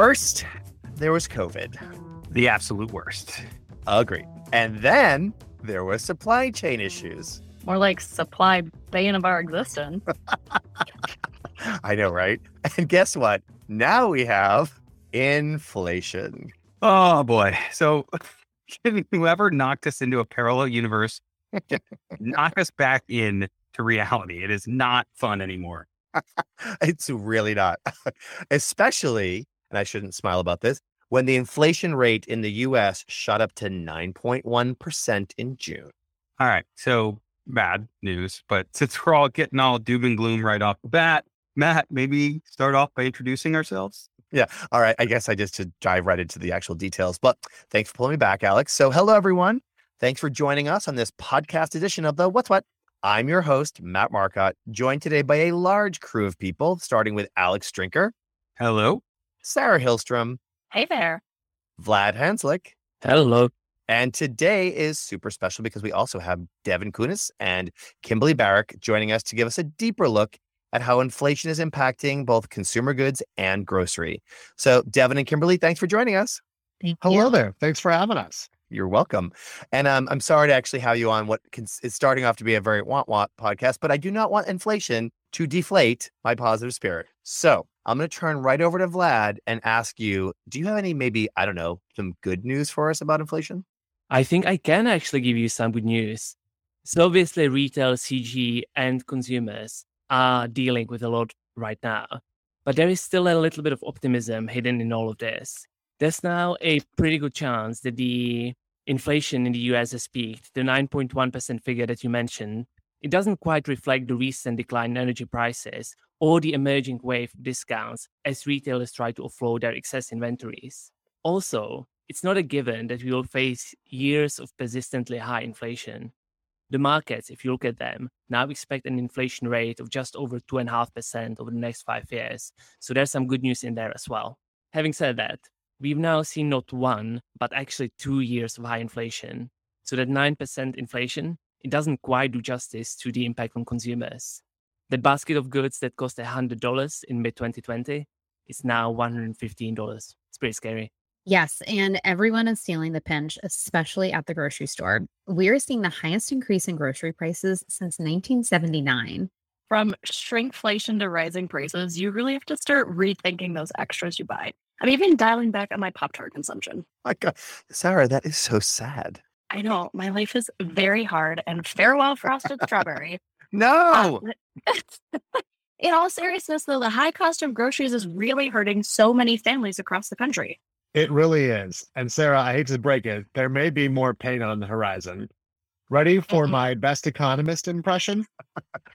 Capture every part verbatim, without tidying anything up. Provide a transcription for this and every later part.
First, there was COVID. The absolute worst. Agreed. And then there were supply chain issues. More like supply bane of our existence. I know, right? And guess what? Now we have inflation. Oh, boy. So whoever knocked us into a parallel universe, knock us back in to reality. It is not fun anymore. It's really not. Especially, and I shouldn't smile about this, when the inflation rate in the U S shot up to nine point one percent in June. All right. So bad news. But since we're all getting all doom and gloom right off the bat, Matt, maybe start off by introducing ourselves. Yeah. All right. I guess I just should dive right into the actual details. But thanks for pulling me back, Alex. So hello, everyone. Thanks for joining us on this podcast edition of The What's What. I'm your host, Matt Marcotte, joined today by a large crew of people, starting with Alex Strinker. Hello. Sarah Hillstrom. Hey there. Vlad Hanslick. Hello. And today is super special because we also have Devin Kunis and Kimberly Barrick joining us to give us a deeper look at how inflation is impacting both consumer goods and grocery. So Devin and Kimberly, thanks for joining us. Thank Hello you. There. Thanks for having us. You're welcome. And um, I'm sorry to actually have you on what is starting off to be a very want-want podcast, but I do not want inflation to deflate my positive spirit. So I'm going to turn right over to Vlad and ask you, do you have any, maybe, I don't know, some good news for us about inflation? I think I can actually give you some good news. So obviously retail, C G, and consumers are dealing with a lot right now, but there is still a little bit of optimism hidden in all of this. There's now a pretty good chance that the inflation in the U S has peaked. The nine point one percent figure that you mentioned, it doesn't quite reflect the recent decline in energy prices or the emerging wave of discounts as retailers try to offload their excess inventories. Also, it's not a given that we will face years of persistently high inflation. The markets, if you look at them, now expect an inflation rate of just over two point five percent over the next five years. So there's some good news in there as well. Having said that, we've now seen not one, but actually two years of high inflation. So that nine percent inflation, it doesn't quite do justice to the impact on consumers. The basket of goods that cost one hundred dollars in mid twenty twenty is now one hundred fifteen dollars. It's pretty scary. Yes, and everyone is feeling the pinch, especially at the grocery store. We are seeing the highest increase in grocery prices since nineteen seventy-nine. From shrinkflation to rising prices, you really have to start rethinking those extras you buy. I'm even dialing back on my Pop-Tart consumption. My God, Sarah, that is so sad. I know. My life is very hard, and farewell frosted strawberry. No! Uh, in all seriousness, though, the high cost of groceries is really hurting so many families across the country. It really is. And Sarah, I hate to break it, there may be more pain on the horizon. Ready for mm-hmm. my best economist impression?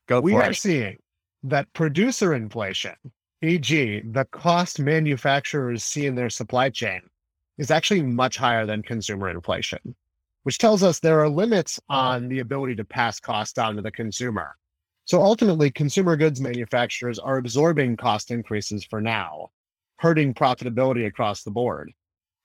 Go we for it. We are seeing that producer inflation, for example, the cost manufacturers see in their supply chain, is actually much higher than consumer inflation, which tells us there are limits on the ability to pass costs down to the consumer. So ultimately, consumer goods manufacturers are absorbing cost increases for now, hurting profitability across the board.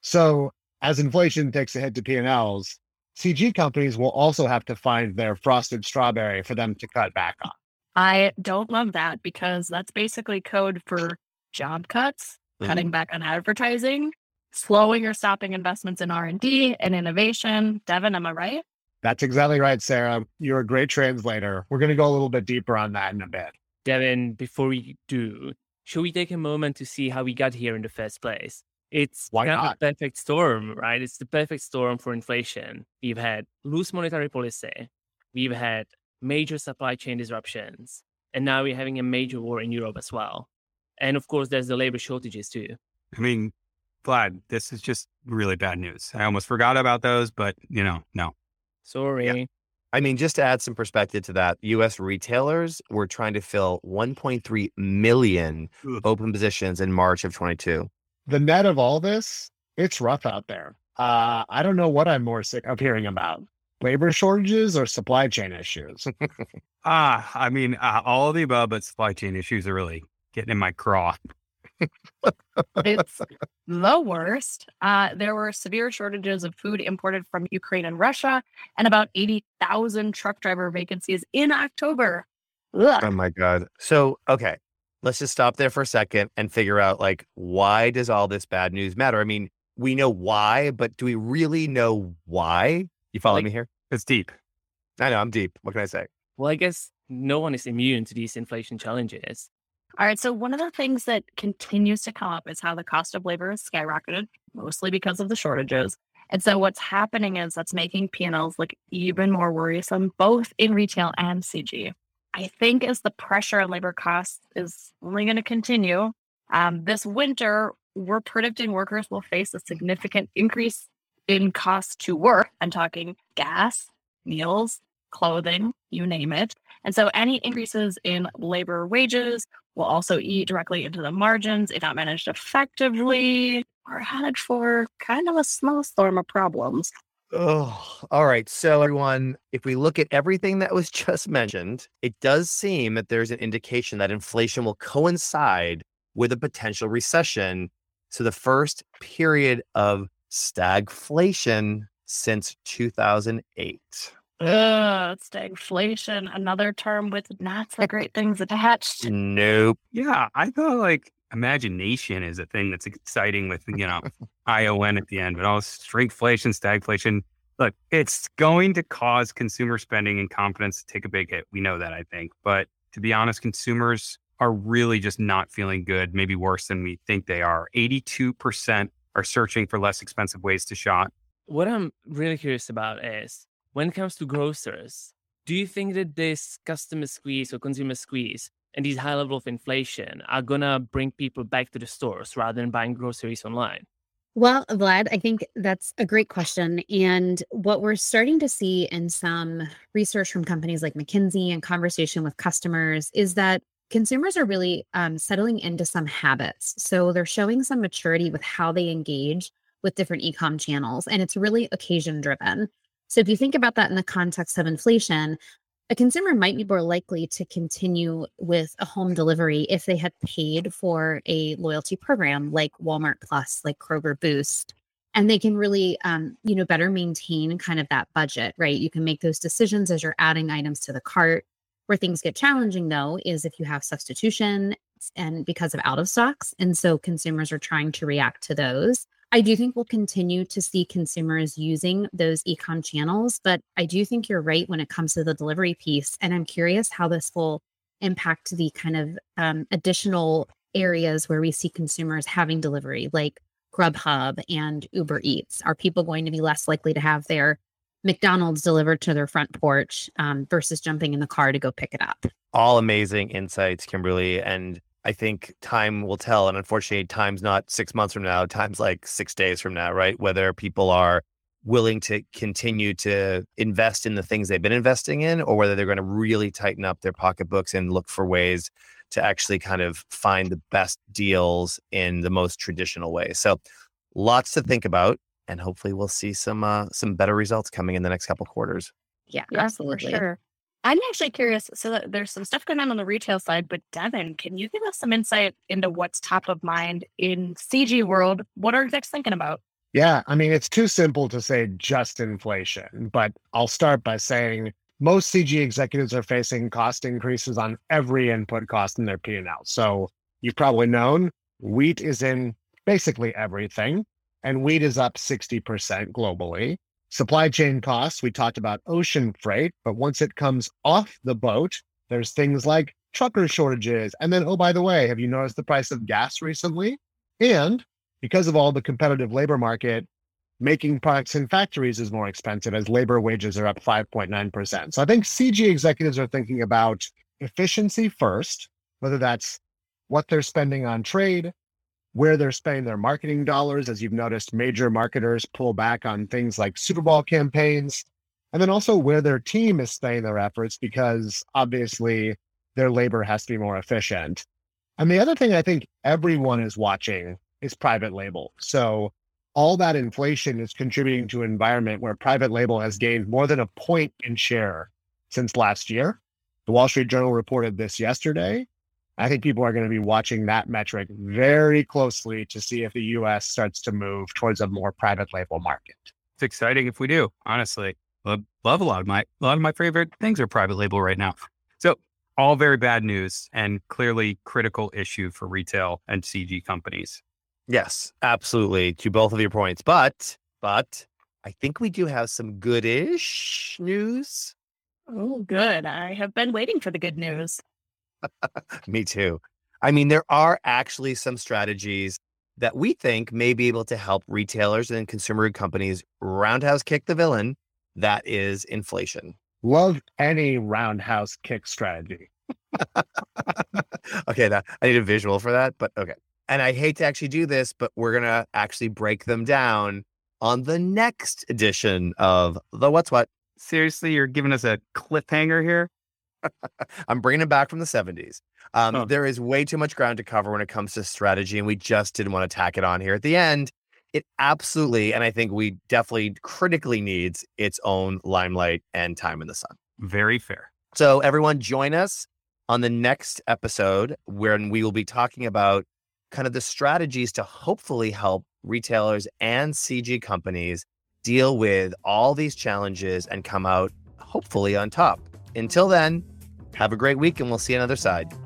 So as inflation takes a hit to P and L's, C G companies will also have to find their frosted strawberry for them to cut back on. I don't love that because that's basically code for job cuts, mm-hmm. cutting back on advertising, slowing or stopping investments in R and D and innovation. Devin, am I right? That's exactly right, Sarah. You're a great translator. We're going to go a little bit deeper on that in a bit. Devin, before we do, should we take a moment to see how we got here in the first place? It's Why kind not? Of the perfect storm, right? It's the perfect storm for inflation. We've had loose monetary policy. We've had major supply chain disruptions. And now we're having a major war in Europe as well. And of course, there's the labor shortages too. I mean, Vlad, this is just really bad news. I almost forgot about those, but you know, no. Sorry. Yeah. I mean, just to add some perspective to that, U S retailers were trying to fill one point three million open positions in March of twenty-two. The net of all this, it's rough out there. Uh, I don't know what I'm more sick of hearing about, labor shortages or supply chain issues. ah, I mean, uh, all of the above, but supply chain issues are really getting in my craw. It's the worst. Uh, there were severe shortages of food imported from Ukraine and Russia and about eighty thousand truck driver vacancies in October. Ugh. Oh, my God. So, okay. let's just stop there for a second and figure out, like, why does all this bad news matter? I mean, we know why, but do we really know why? You follow like, me here? It's deep. I know, I'm deep. What can I say? Well, I guess no one is immune to these inflation challenges. All right. So one of the things that continues to come up is how the cost of labor has skyrocketed, mostly because of the shortages. And so what's happening is that's making P and Ls look even more worrisome, both in retail and C G. I think as the pressure on labor costs is only going to continue, um, this winter, we're predicting workers will face a significant increase in costs to work. I'm talking gas, meals, clothing, you name it. And so any increases in labor wages will also eat directly into the margins if not managed effectively. We're headed for kind of a snowstorm of problems. Oh, all right. So everyone, if we look at everything that was just mentioned, it does seem that there's an indication that inflation will coincide with a potential recession. So the first period of stagflation since two thousand eight. Ugh, stagflation, another term with not so great things attached. Nope. Yeah, I thought like imagination is a thing that's exciting with, you know, I O N at the end, but all shrinkflation, stagflation. Look, it's going to cause consumer spending and confidence to take a big hit. We know that, I think. But to be honest, consumers are really just not feeling good, maybe worse than we think they are. eighty-two percent are searching for less expensive ways to shop. What I'm really curious about is, when it comes to grocers, do you think that this customer squeeze or consumer squeeze and these high levels of inflation are going to bring people back to the stores rather than buying groceries online? Well, Vlad, I think that's a great question. And what we're starting to see in some research from companies like McKinsey and conversation with customers is that consumers are really um, settling into some habits. So they're showing some maturity with how they engage with different e-com channels. And it's really occasion driven. So if you think about that in the context of inflation, a consumer might be more likely to continue with a home delivery if they had paid for a loyalty program like Walmart Plus, like Kroger Boost, and they can really, um, you know, better maintain kind of that budget, right? You can make those decisions as you're adding items to the cart. Where things get challenging, though, is if you have substitution and because of out of stocks. And so consumers are trying to react to those. I do think we'll continue to see consumers using those e-com channels, but I do think you're right when it comes to the delivery piece. And I'm curious how this will impact the kind of um, additional areas where we see consumers having delivery, like Grubhub and Uber Eats. Are people going to be less likely to have their McDonald's delivered to their front porch um, versus jumping in the car to go pick it up? All amazing insights, Kimberly. And I think time will tell. And unfortunately, time's not six months from now, time's like six days from now, right? Whether people are willing to continue to invest in the things they've been investing in, or whether they're going to really tighten up their pocketbooks and look for ways to actually kind of find the best deals in the most traditional way. So lots to think about. And hopefully we'll see some uh, some better results coming in the next couple quarters. Yeah, yeah, absolutely. For sure. I'm actually curious. So there's some stuff going on on the retail side, but Devin, can you give us some insight into what's top of mind in C G world? What are execs thinking about? Yeah, I mean, it's too simple to say just inflation, but I'll start by saying most C G executives are facing cost increases on every input cost in their P and L. So you've probably known wheat is in basically everything, and wheat is up sixty percent globally. Supply chain costs, we talked about ocean freight, but once it comes off the boat, there's things like trucker shortages. And then, oh, by the way, have you noticed the price of gas recently? And because of all the competitive labor market, making products in factories is more expensive as labor wages are up five point nine percent. So I think C G executives are thinking about efficiency first, whether that's what they're spending on trade, where they're spending their marketing dollars. As you've noticed, major marketers pull back on things like Super Bowl campaigns, and then also where their team is spending their efforts, because obviously their labor has to be more efficient. And the other thing I think everyone is watching is private label. So all that inflation is contributing to an environment where private label has gained more than a point in share since last year. The Wall Street Journal reported this yesterday. I think people are going to be watching that metric very closely to see if the U S starts to move towards a more private label market. It's exciting if we do, honestly. Love, love a lot of my, a lot of my favorite things are private label right now. So All very bad news and clearly critical issue for retail and C G companies. Yes, absolutely. To both of your points. But, but I think we do have some good-ish news. Oh, good. I have been waiting for the good news. Me too. I mean, there are actually some strategies that we think may be able to help retailers and consumer companies roundhouse kick the villain. That is inflation. Love any roundhouse kick strategy. Okay, that, I need a visual for that, but okay. And I hate to actually do this, but we're going to actually break them down on the next edition of The What's What. Seriously, you're giving us a cliffhanger here? I'm bringing it back from the seventies. Um, oh. There is way too much ground to cover when it comes to strategy, and we just didn't want to tack it on here at the end. It absolutely, and I think we definitely critically needs its own limelight and time in the sun. Very fair. So everyone join us on the next episode when we will be talking about kind of the strategies to hopefully help retailers and C G companies deal with all these challenges and come out hopefully on top. Until then, have a great week and we'll see you on the other side.